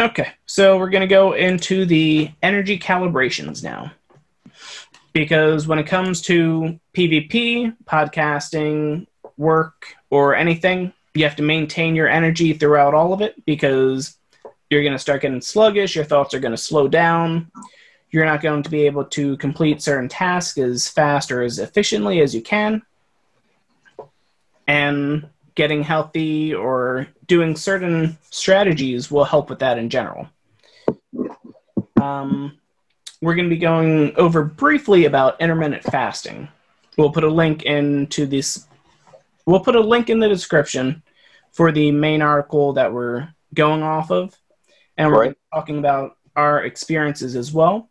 Okay, so we're going to go into the energy calibrations now. Because when it comes to PvP, podcasting, work, or anything, you have to maintain your energy throughout all of it because you're going to start getting sluggish, your thoughts are going to slow down, you're not going to be able to complete certain tasks as fast or as efficiently as you can. And getting healthy or doing certain strategies will help with that in general. We're going to be going over briefly about intermittent fasting. We'll put a link into this. We'll put a link in the description for the main article that we're going off of. And we're talking about our experiences as well.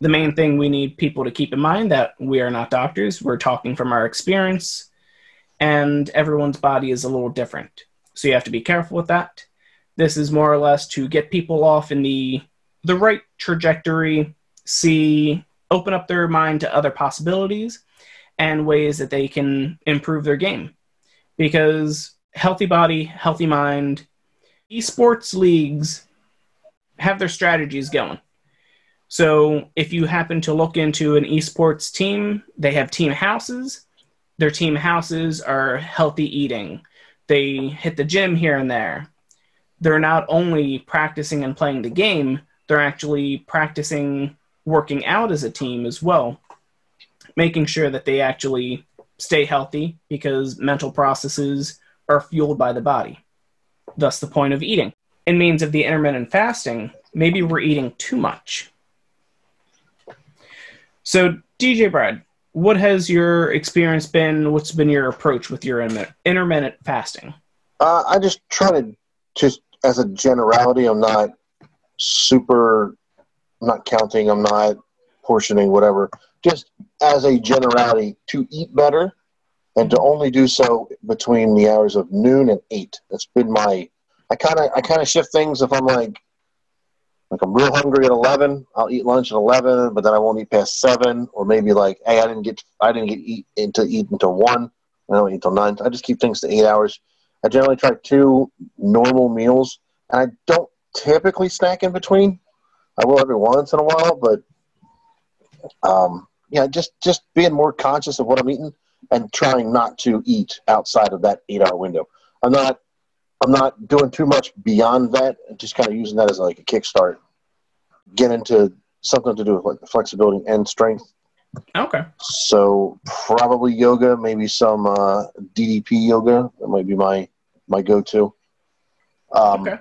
The main thing we need people to keep in mind that we are not doctors. We're talking from our experience, and everyone's body is a little different. So you have to be careful with that. This is more or less to get people off in the right trajectory, open up their mind to other possibilities and ways that they can improve their game. Because healthy body, healthy mind, esports leagues have their strategies going. So if you happen to look into an esports team, they have team houses. Their team houses are healthy eating. They hit the gym here and there. They're not only practicing and playing the game, they're actually practicing working out as a team as well, making sure that they actually stay healthy because mental processes are fueled by the body. Thus the point of eating. In means of the intermittent fasting, maybe we're eating too much. So DJ Brad, what has your experience been? What's been your approach with your intermittent fasting? I just try to, just as a generality, I'm not counting, I'm not portioning, whatever. Just as a generality, to eat better and to only do so between the hours of noon and 8. That's been my, I kind of shift things. If I'm like I'm real hungry at 11, I'll eat lunch at 11, but then I won't eat past 7, or maybe like, hey, I didn't eat until 1, and I don't eat until 9. I just keep things to 8 hours. I generally try 2 normal meals, and I don't typically snack in between. I will every once in a while, but yeah, just being more conscious of what I'm eating and trying not to eat outside of that 8-hour window. I'm not doing too much beyond that. I'm just kind of using that as like a kickstart, get into something to do with like flexibility and strength. Okay. So probably yoga, maybe some DDP yoga. That might be my go-to. Okay.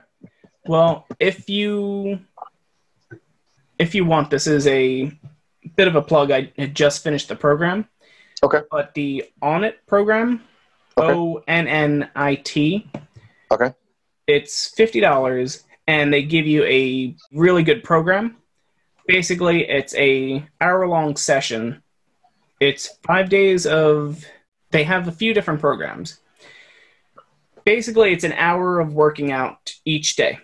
Well, if you want, this is a bit of a plug. I had just finished the program. Okay. But the Onnit program, okay. Onnit. Okay. It's $50, and they give you a really good program. Basically, it's a hour-long session. It's 5 days of – they have a few different programs. Basically, it's an hour of working out each day.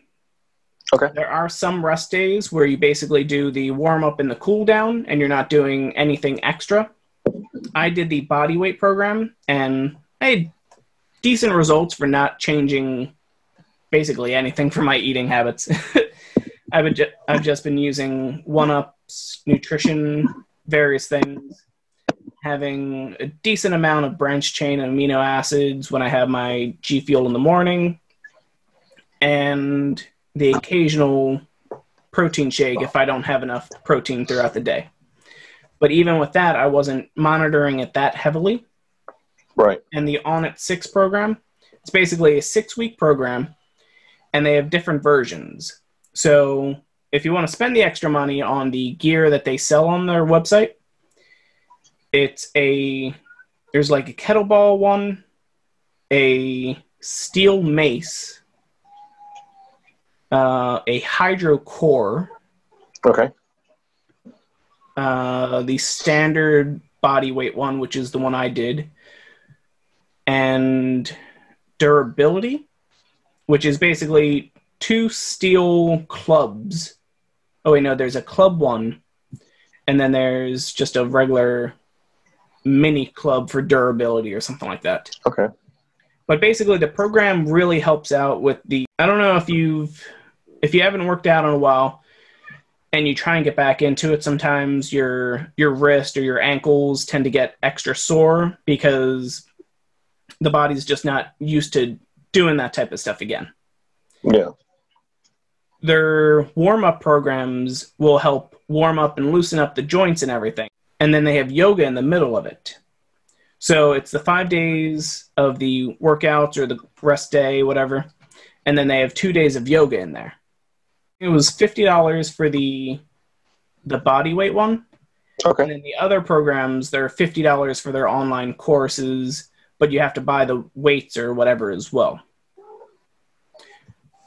Okay. There are some rest days where you basically do the warm-up and the cool-down, and you're not doing anything extra. I did the body weight program, and I had decent results for not changing basically anything for my eating habits. I've just been using one-ups, nutrition, various things, having a decent amount of branched-chain amino acids when I have my G Fuel in the morning, and the occasional protein shake if I don't have enough protein throughout the day. But even with that, I wasn't monitoring it that heavily. Right. And the Onnit 6 program, it's basically a 6-week program, and they have different versions. So if you want to spend the extra money on the gear that they sell on their website, there's like a kettlebell one, a steel mace, a hydro core. Okay. The standard body weight one, which is the one I did, and durability, which is basically 2 steel clubs. Oh wait, no, there's a club one, and then there's just a regular mini club for durability or something like that. Okay. But basically, the program really helps out with the. I don't know if you've if you haven't worked out in a while and you try and get back into it, sometimes your wrist or your ankles tend to get extra sore because the body's just not used to doing that type of stuff again. Yeah. Their warm-up programs will help warm up and loosen up the joints and everything. And then they have yoga in the middle of it. So it's the 5 days of the workouts or the rest day, whatever. And then they have 2 days of yoga in there. It was $50 for the body weight one. Okay. And then the other programs, they're $50 for their online courses, but you have to buy the weights or whatever as well.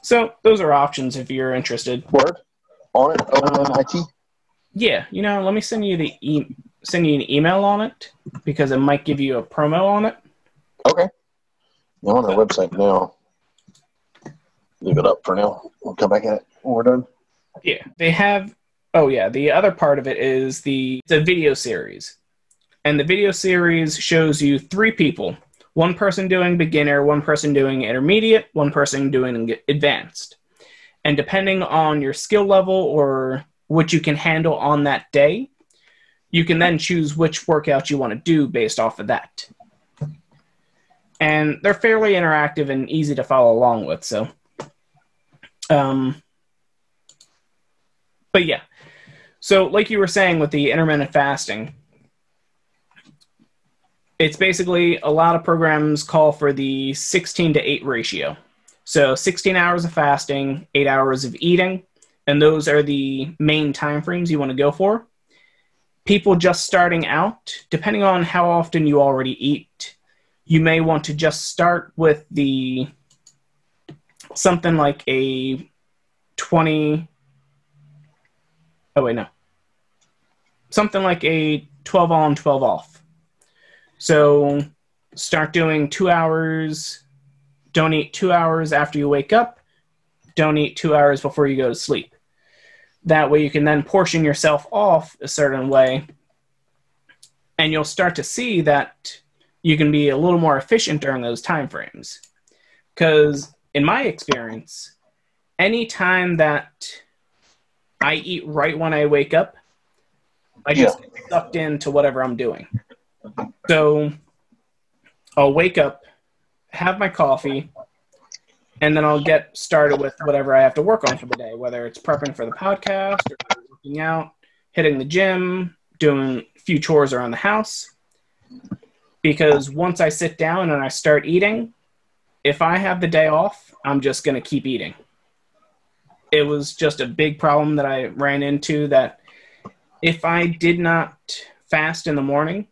So those are options if you're interested. Word? On it? ONIT? Yeah. You know, let me send you the send you an email on it because it might give you a promo on it. Okay. I'm on their website now. Leave it up for now. We'll come back at it when we're done. Yeah. They have, oh yeah, the other part of it is the video series. And the video series shows you three people. One person doing beginner, one person doing intermediate, one person doing advanced. And depending on your skill level or what you can handle on that day, you can then choose which workout you want to do based off of that. And they're fairly interactive and easy to follow along with. So, but yeah. So like you were saying with the intermittent fasting, it's basically a lot of programs call for the 16:8 ratio. So 16 hours of fasting, 8 hours of eating, and those are the main time frames you want to go for. People just starting out, depending on how often you already eat, you may want to just start with the something like a 12 on, 12 off. So start doing 2 hours, don't eat 2 hours after you wake up, don't eat 2 hours before you go to sleep. That way you can then portion yourself off a certain way, and you'll start to see that you can be a little more efficient during those time frames. Because in my experience, any time that I eat right when I wake up, I just get sucked into whatever I'm doing. So I'll wake up, have my coffee, and then I'll get started with whatever I have to work on for the day, whether it's prepping for the podcast, or working out, hitting the gym, doing a few chores around the house. Because once I sit down and I start eating, if I have the day off, I'm just going to keep eating. It was just a big problem that I ran into, that if I did not fast in the morning,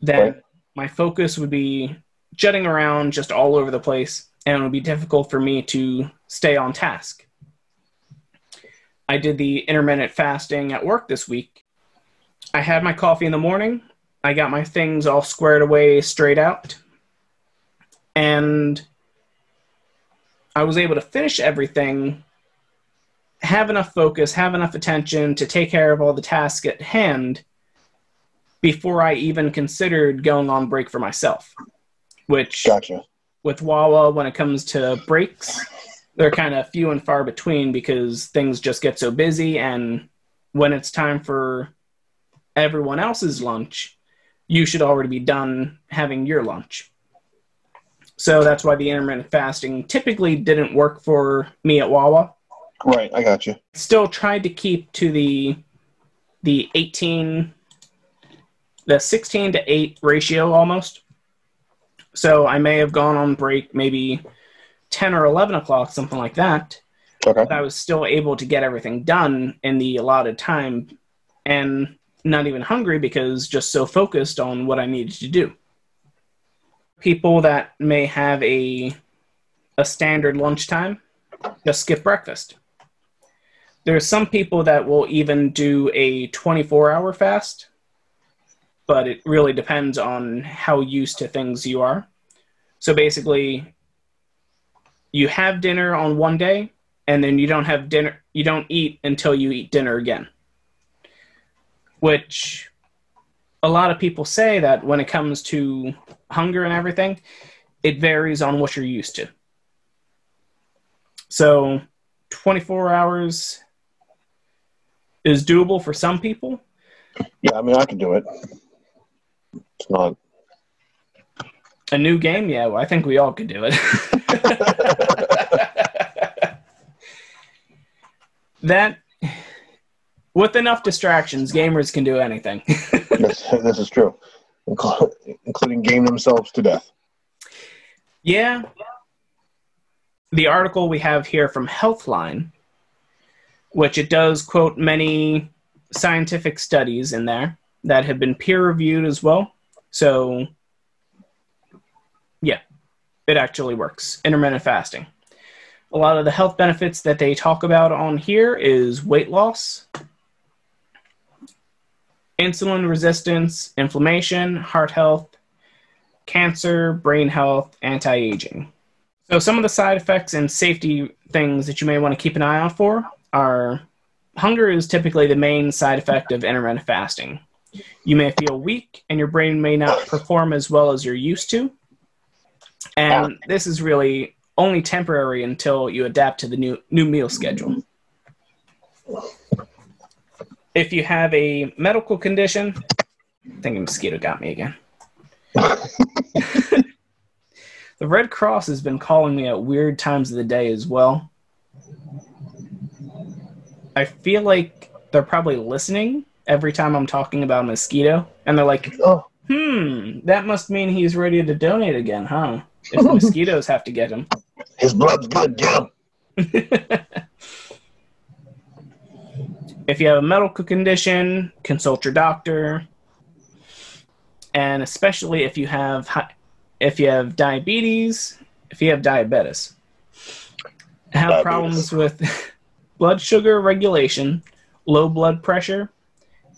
then my focus would be jutting around just all over the place, and it would be difficult for me to stay on task. I did the intermittent fasting at work this week. I had my coffee in the morning. I got my things all squared away, straight out. And I was able to finish everything, have enough focus, have enough attention to take care of all the tasks at hand, before I even considered going on break for myself, which with Wawa, when it comes to breaks, they're kind of few and far between because things just get so busy. And when it's time for everyone else's lunch, you should already be done having your lunch. So that's why the intermittent fasting typically didn't work for me at Wawa. Right. I got you. Still tried to keep to the 16:8 ratio almost. So I may have gone on break maybe 10 or 11 o'clock, something like that. Okay. But I was still able to get everything done in the allotted time and not even hungry because just so focused on what I needed to do. People that may have a standard lunchtime, just skip breakfast. There are some people that will even do a 24-hour fast, but it really depends on how used to things you are. So basically, you have dinner on one day, and then you don't have dinner, you don't eat until you eat dinner again. Which a lot of people say that when it comes to hunger and everything, it varies on what you're used to. So 24 hours is doable for some people. Yeah, I mean, I can do it. It's not a new game. Yeah, well, I think we all could do it. That, with enough distractions, gamers can do anything. This is true, including game themselves to death. Yeah. The article we have here from Healthline, which it does quote many scientific studies in there that have been peer-reviewed as well. So, yeah, it actually works. Intermittent fasting. A lot of the health benefits that they talk about on here is weight loss, insulin resistance, inflammation, heart health, cancer, brain health, anti-aging. So some of the side effects and safety things that you may want to keep an eye out for are hunger is typically the main side effect of intermittent fasting. You may feel weak and your brain may not perform as well as you're used to. And this is really only temporary until you adapt to the new meal schedule. If you have a medical condition, I think a mosquito got me again. The Red Cross has been calling me at weird times of the day as well. I feel like they're probably listening every time I'm talking about a mosquito, and they're like, that must mean he's ready to donate again, huh? If the mosquitoes have to get him. His blood's good, get him. If you have a medical condition, consult your doctor. And especially if you have diabetes, if you have diabetes, have problems with blood sugar regulation, low blood pressure,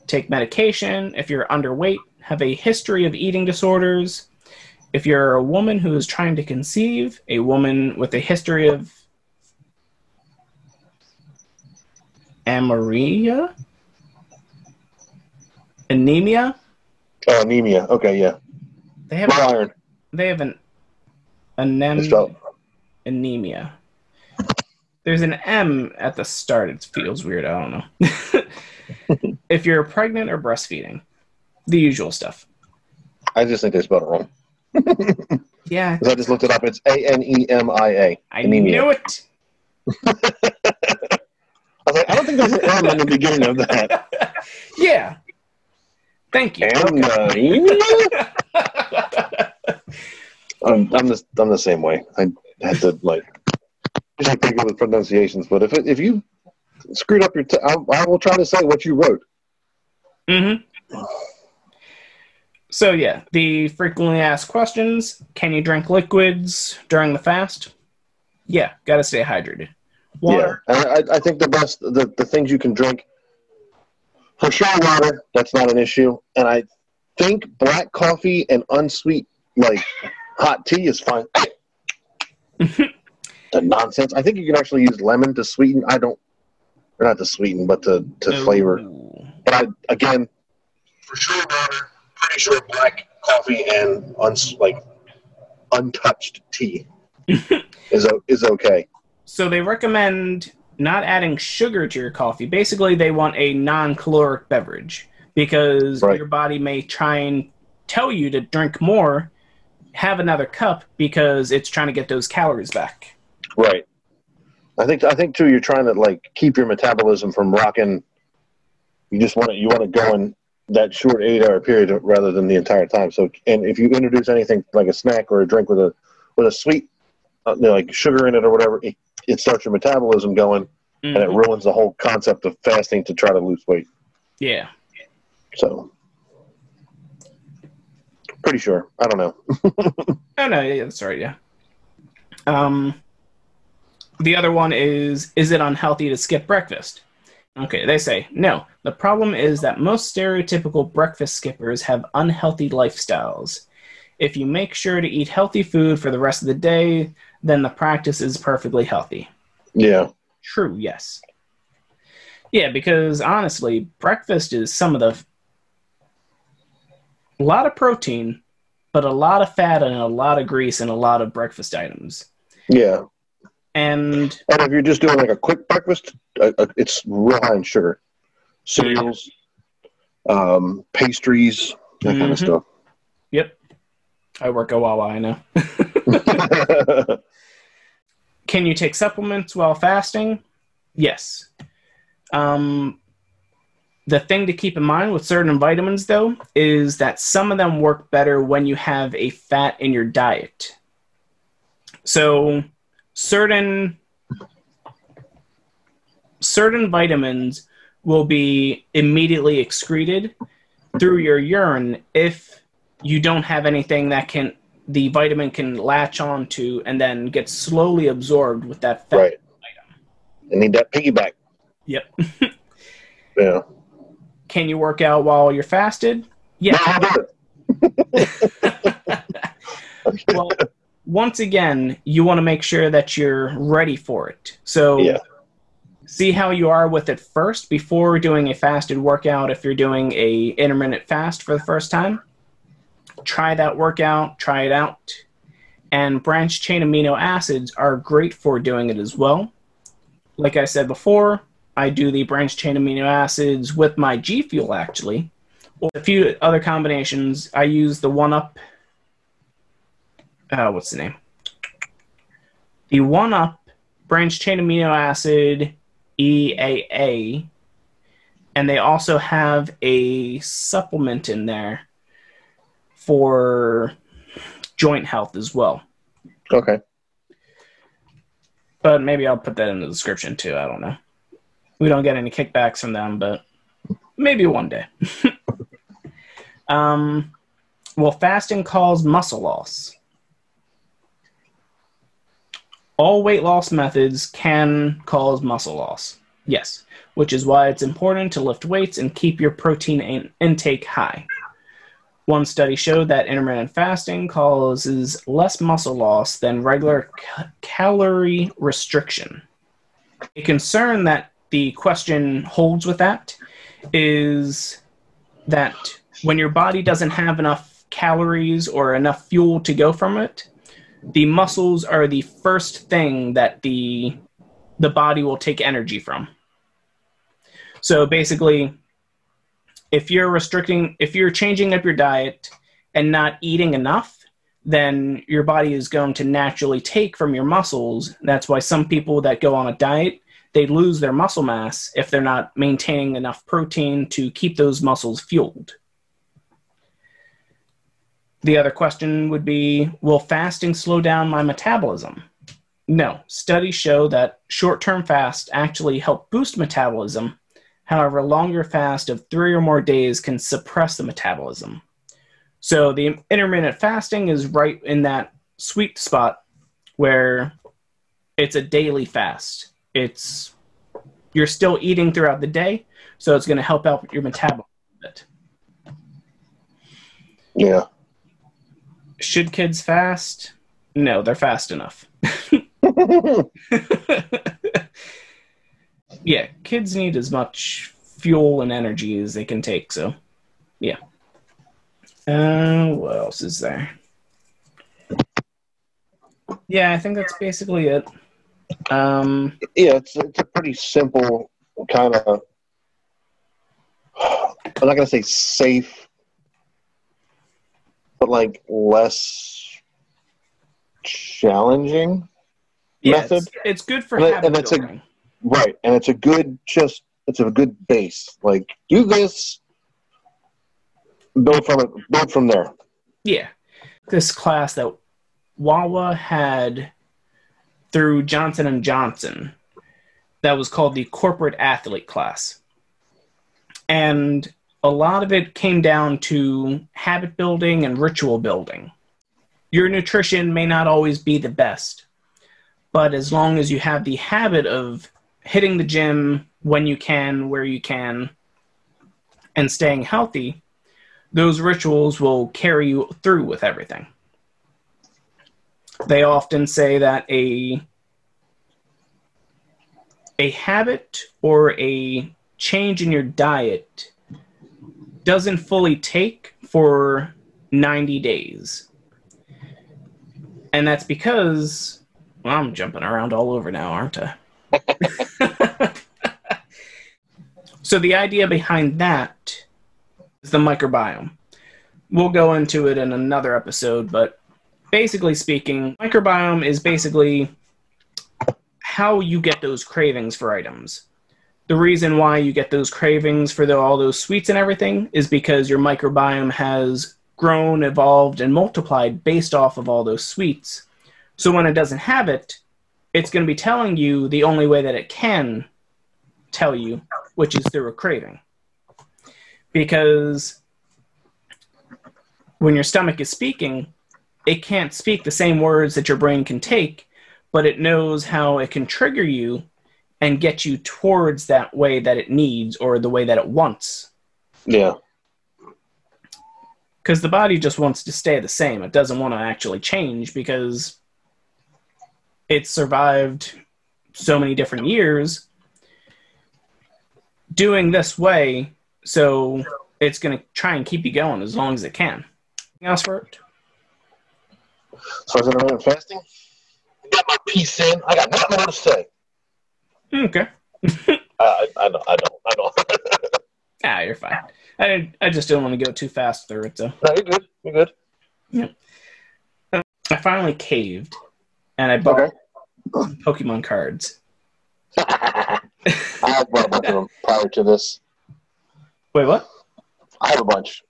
take medication. If you're underweight, have a history of eating disorders. If you're a woman who is trying to conceive, a woman with a history of amelia, anemia. Oh, anemia. Okay, yeah. They have iron. They have anemia. There's an M at the start. It feels weird. I don't know. If you're pregnant or breastfeeding, the usual stuff. I just think they spelled it wrong. Yeah. Because I just looked it up. It's A-N-E-M-I-A. Anemia. I knew it. I was like, I don't think there's an M in the beginning of that. Yeah. Thank you. Anemia? I'm the same way. I had to, like, I think of the pronunciations, but if you screwed up your, I will try to say what you wrote. Mm-hmm. So yeah, the frequently asked questions: can you drink liquids during the fast? Yeah, gotta stay hydrated. Water. Yeah, I think the best the things you can drink for sure, water. That's not an issue, and I think black coffee and unsweet like hot tea is fine. The nonsense. I think you can actually use lemon to sweeten. I don't, or not to sweeten, but to flavor. But again, for sure, water. Pretty sure black coffee and untouched tea is okay. So they recommend not adding sugar to your coffee. Basically, they want a non-caloric beverage because your body may try and tell you to drink more, have another cup because it's trying to get those calories back. Right. I think too, you're trying to like keep your metabolism from rocking. You just want to go in that short 8-hour period rather than the entire time. So, and if you introduce anything like a snack or a drink with a sweet like sugar in it or whatever, it starts your metabolism going, and it ruins the whole concept of fasting to try to lose weight. Yeah. So, pretty sure. I don't know. Oh no, yeah, that's right. Yeah. The other one is it unhealthy to skip breakfast? Okay, they say, no. The problem is that most stereotypical breakfast skippers have unhealthy lifestyles. If you make sure to eat healthy food for the rest of the day, then the practice is perfectly healthy. Yeah. True, yes. Yeah, because honestly, breakfast is a lot of protein, but a lot of fat and a lot of grease and a lot of breakfast items. Yeah. And if you're just doing like a quick breakfast, it's real high in sugar. Cereals, pastries, that kind of stuff. Yep. I work a Wawa, I know. Can you take supplements while fasting? Yes. The thing to keep in mind with certain vitamins, though, is that some of them work better when you have a fat in your diet. So certain vitamins will be immediately excreted through your urine if you don't have anything that the vitamin can latch on to and then get slowly absorbed with that fat item. I need that piggyback. Yep. Yeah. Can you work out while you're fasted? Yeah. Well, once again, you want to make sure that you're ready for it. So see how you are with it first before doing a fasted workout. If you're doing a intermittent fast for the first time, try that workout, try it out. And branched chain amino acids are great for doing it as well. Like I said before, I do the branched chain amino acids with my G Fuel, actually. Or a few other combinations. I use the 1-Up. What's the name? The 1-Up branched chain amino acid EAA. And they also have a supplement in there for joint health as well. Okay. But maybe I'll put that in the description too. I don't know. We don't get any kickbacks from them, but maybe one day. Will fasting cause muscle loss? All weight loss methods can cause muscle loss, yes, which is why it's important to lift weights and keep your protein intake high. One study showed that intermittent fasting causes less muscle loss than regular calorie restriction. A concern that the question holds with that is that when your body doesn't have enough calories or enough fuel to go from it, the muscles are the first thing that the body will take energy from. So basically, if you're changing up your diet and not eating enough, then your body is going to naturally take from your muscles. That's why some people that go on a diet, they lose their muscle mass if they're not maintaining enough protein to keep those muscles fueled. The other question would be, will fasting slow down my metabolism? No. Studies show that short-term fasts actually help boost metabolism. However, longer fast of 3 or more days can suppress the metabolism. So the intermittent fasting is right in that sweet spot where it's a daily fast. You're still eating throughout the day, so it's going to help out your metabolism a bit. Yeah. Should kids fast? No, they're fast enough. Yeah, kids need as much fuel and energy as they can take, so yeah. What else is there? Yeah, I think that's basically it. Yeah, it's a pretty simple kind of, I'm not going to say safe, but like less challenging method. It's good for habit building. Right, and it's a good, just, it's a good base. Like, do this, build from it, build from there. Yeah. This class that Wawa had through Johnson & Johnson that was called the Corporate Athlete class. And a lot of it came down to habit building and ritual building. Your nutrition may not always be the best, but as long as you have the habit of hitting the gym when you can, where you can, and staying healthy, those rituals will carry you through with everything. They often say that a habit or a change in your diet doesn't fully take for 90 days. And that's because Well, I'm jumping around all over now, aren't I? So the idea behind that is the microbiome. We'll go into it in another episode, but basically speaking, microbiome is basically how you get those cravings for items. The reason why you get those cravings for all those sweets and everything is because your microbiome has grown, evolved, and multiplied based off of all those sweets. So when it doesn't have it, it's going to be telling you the only way that it can tell you, which is through a craving. Because when your stomach is speaking, it can't speak the same words that your brain can take, but it knows how it can trigger you and get you towards that way that it needs or the way that it wants. Yeah. Because the body just wants to stay the same. It doesn't want to actually change because it's survived so many different years doing this way, so it's going to try and keep you going as long as it can. Anything else for it? So I was going to run fasting. I got my piece in. I got nothing more to say. Okay. I don't. Ah, you're fine. I just didn't want to go too fast through it, though. No, you're good. You're good. Yeah. I finally caved, and I bought Pokemon cards. I have bought a bunch of them prior to this. Wait, what? I have a bunch.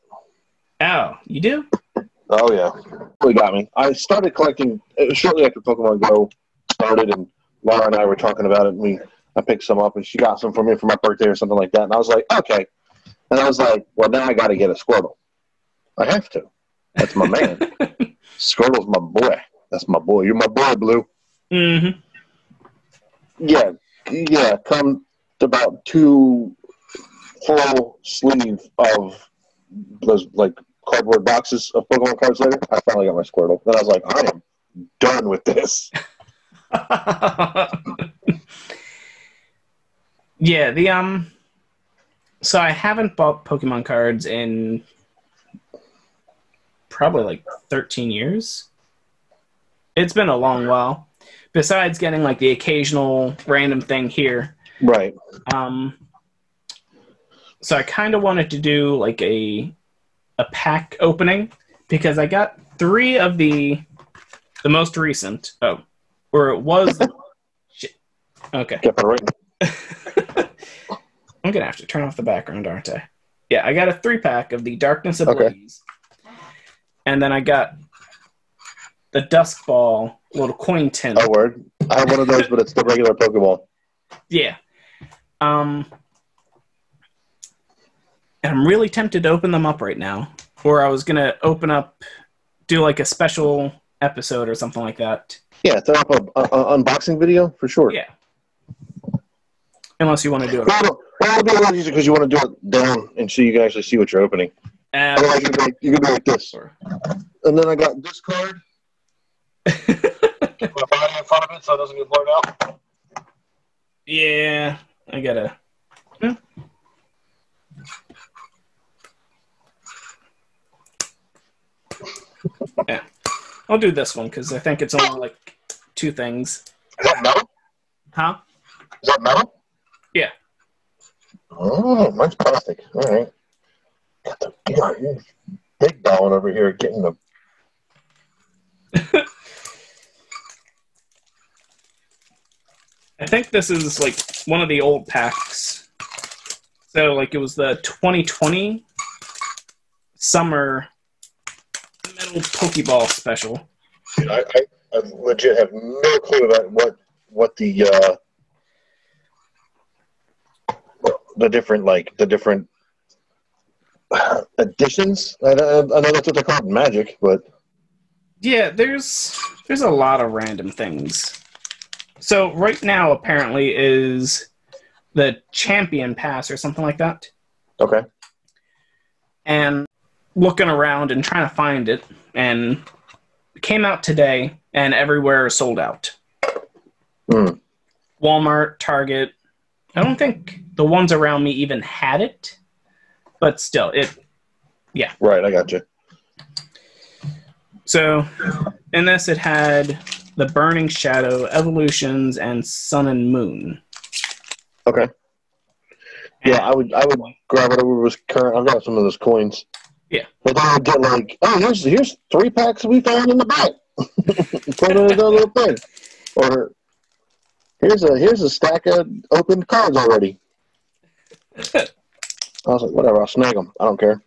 Oh, you do? Oh, yeah. Really got me. I started collecting shortly after Pokemon Go started, and Laura and I were talking about it, and I picked some up, and she got some for me for my birthday or something like that. And I was like, okay. And I was like, well, now I got to get a Squirtle. I have to. That's my man. Squirtle's my boy. That's my boy. You're my boy, Blue. Mm-hmm. Yeah. Yeah. Come to about two full sleeve of those, like, cardboard boxes of Pokemon cards later, I finally got my Squirtle. Then I was like, I am done with this. Yeah, the so I haven't bought Pokemon cards in probably like 13 years. It's been a long while. Besides getting like the occasional random thing here. Right. So I kind of wanted to do like a pack opening, because I got three of the most recent. Oh, or it was. Shit. Okay. Kept it right. I'm gonna have to turn off the background, aren't I? Yeah, I got a 3-pack of the Darkness abilities, and then I got the Duskball little coin tin. Oh, word! I have one of those, but it's the regular Pokeball. Yeah. And I'm really tempted to open them up right now. Or I was going to open up, do like a special episode or something like that. Yeah, throw up an unboxing video for sure. Yeah. Unless you want to do it. Well, it'll be a lot easier because you want to do it down and so you can actually see what you're opening. Otherwise, you can go like this. And then I got this card. Put a body in front of it so it doesn't get blurred out. Yeah, I got to... Yeah. Yeah, I'll do this one because I think it's only like two things. Is that metal? Huh? Is that metal? Yeah. Oh, mine's plastic. All right. Got the big ball over here getting the. I think this is like one of the old packs. So like it was the 2020 summer. Pokeball special. Dude, I legit have no clue about what the different editions. I know that's what they call Magic, but yeah, there's a lot of random things. So right now apparently is the Champion Pass or something like that. Okay. And looking around and trying to find it, and it came out today, and everywhere is sold out. Mm. Walmart, Target. I don't think the ones around me even had it, but still, it. Yeah. Right, I got you. So, in this, it had the Burning Shadow, Evolutions, and Sun and Moon. Okay. Yeah, I would grab whatever was current. I'll grab some of those coins. Yeah. But then I'll get like, oh, here's 3 packs we found in the back. Put in another little thing. Or here's a stack of opened cards already. I was like, whatever, I'll snag them. I don't care.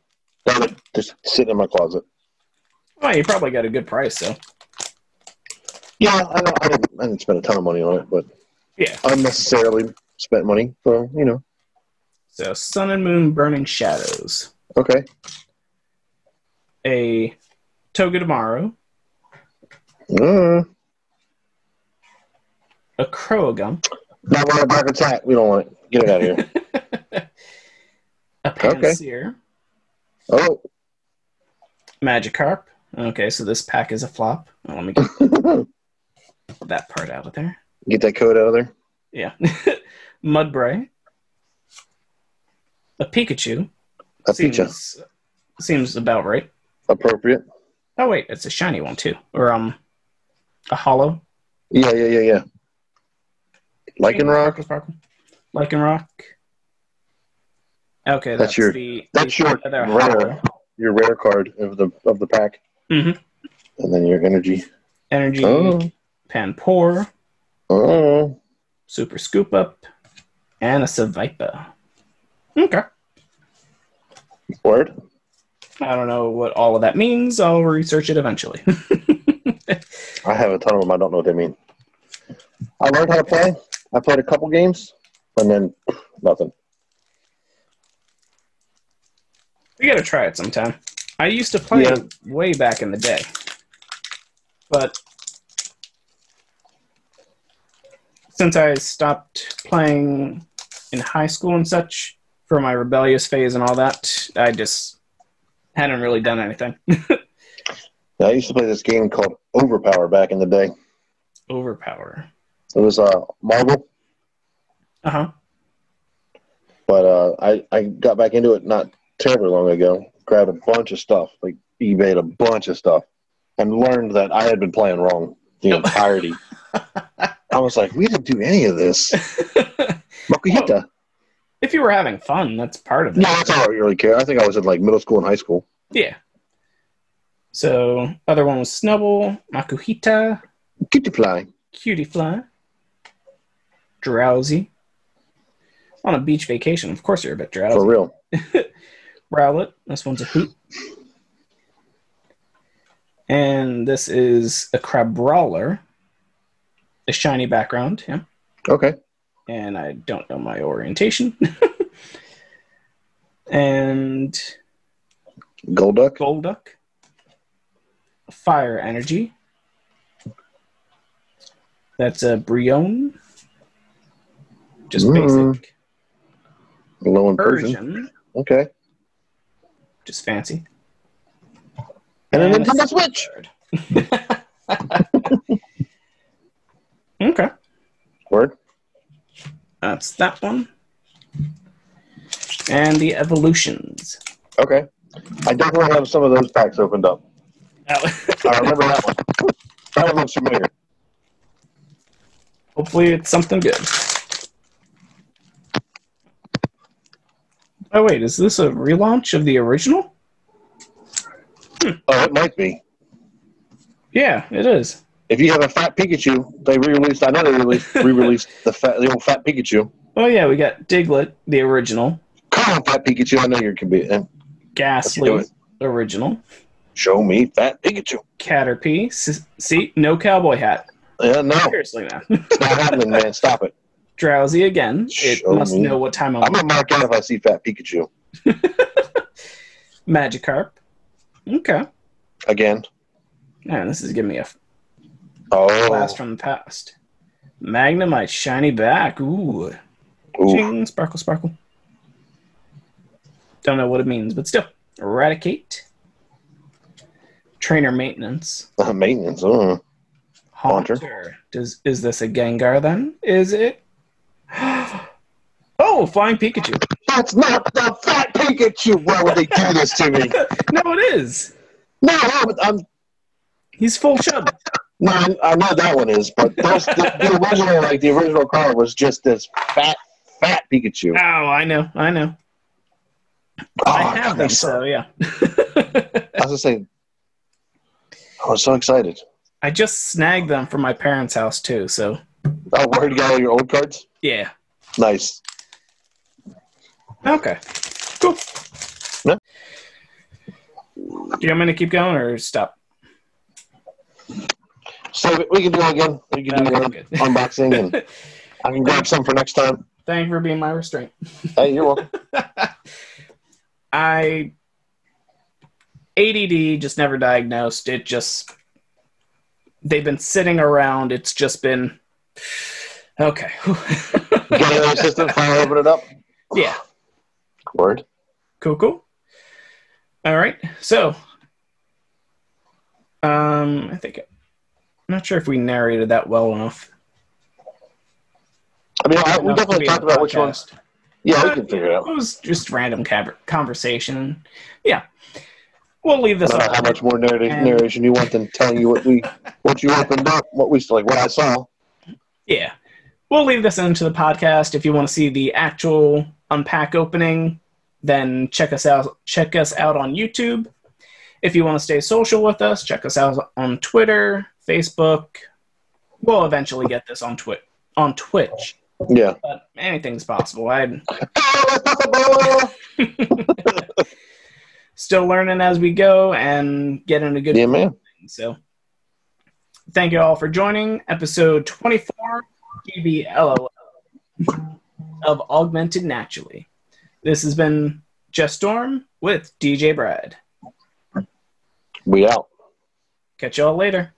That'll just sit in my closet. Well, you probably got a good price, though. Yeah, I didn't spend a ton of money on it, but yeah, unnecessarily spent money for, you know. So, Sun and Moon, Burning Shadows. Okay. A Togedemaru. A Croagum. Not want a bark attack. We don't want it. Get it out of here. A Panseer. Okay. Oh. Magikarp. Okay, so this pack is a flop. Oh, let me get that part out of there. Get that code out of there? Yeah. Mudbray. A Pikachu. A Picha. Seems about right. Appropriate. Oh, wait, it's a shiny one, too. Or, a hollow. Yeah. Lycanroc. Lycanroc. Okay, that's your rare card of the pack. Mm-hmm. And then your energy. Energy. Oh. Panpour. Oh. Super Scoop Up. And a Seviper. Okay. Word. I don't know what all of that means. I'll research it eventually. I have a ton of them. I don't know what they mean. I learned how to play. I played a couple games, and then nothing. We gotta try it sometime. I used to play it way back in the day, but since I stopped playing in high school and such for my rebellious phase and all that, I just hadn't really done anything. I used to play this game called Overpower back in the day. Overpower. It was Marvel. Uh-huh. But I got back into it not terribly long ago. Grabbed a bunch of stuff, like eBayed a bunch of stuff, and learned that I had been playing wrong the entirety. I was like, we didn't do any of this. Makuhita. Well, if you were having fun, that's part of it. No, that's all I really care. I think I was in like middle school and high school. Yeah. So, other one was Snubble, Makuhita. Cutie Fly. Drowsy. On a beach vacation, of course you're a bit drowsy. For real. Rowlet, this one's a hoot. And this is a Crabrawler. A shiny background, yeah. Okay. And I don't know my orientation. And Golduck. Fire energy. That's a Brionne. Just basic. Low in Persian. Okay. Just fancy. And then Nintendo Switch. Okay. Word. That's that one. And the Evolutions. Okay. I definitely have some of those packs opened up. I remember that one. That one looks familiar. Hopefully it's something good. Oh, wait, is this a relaunch of the original? Oh, it might be. Yeah, it is. If you have a fat Pikachu, they re-released, I know they re-released the old fat Pikachu. Oh, yeah, we got Diglett, the original. Come on, fat Pikachu, I know you're competing. Ghastly, original. Show me fat Pikachu. Caterpie. See? No cowboy hat. Yeah, no. Seriously, man. It's not happening, man. Stop it. Drowsy again. It must know what time I'm going to mark out if I see fat Pikachu. Magikarp. Okay. Again. Man, this is giving me a blast from the past. Magnemite. Shiny back. Ooh. Ching. Sparkle, sparkle. Don't know what it means, but still. Eradicate. Trainer maintenance. Maintenance. Oh. Haunter. Is this a Gengar then? Is it? Oh, flying Pikachu. That's not the fat Pikachu. Why would they do this to me? No, it is. No, I'm. He's full chub. No, I know that one is, but that's the original, like the original card was just this fat Pikachu. Oh, I know. Oh, I have them, so yeah. I was just saying, I was so excited. I just snagged them from my parents' house too. So. Oh, where you got all your old cards? Yeah. Nice. Okay. Cool. Yeah. Do you want me to keep going or stop? Save it. We can do it again. We can do it unboxing, and I can grab some for next time. Thank you for being my restraint. Hey, you're welcome. ADD, just never diagnosed. It just, they've been sitting around. It's just been, okay. Get another system, finally open it up. Yeah. Word. Cool. All right. So, I think, I'm not sure if we narrated that well enough. I mean, we definitely talked about which ones. Yeah, we can figure it out. It was just random conversation. Yeah. We'll leave this. I don't know how much more narration you want than telling you what you opened up, what I saw. Yeah. We'll leave this into the podcast. If you want to see the actual unpack opening, then check us out on YouTube. If you want to stay social with us, check us out on Twitter, Facebook. We'll eventually get this on Twitch. Yeah. But anything's possible. Still learning as we go and getting a good feeling. So thank you all for joining episode 24 GBLL of Augmented Naturally. This has been Jess Storm with DJ Brad. We out. Catch y'all later.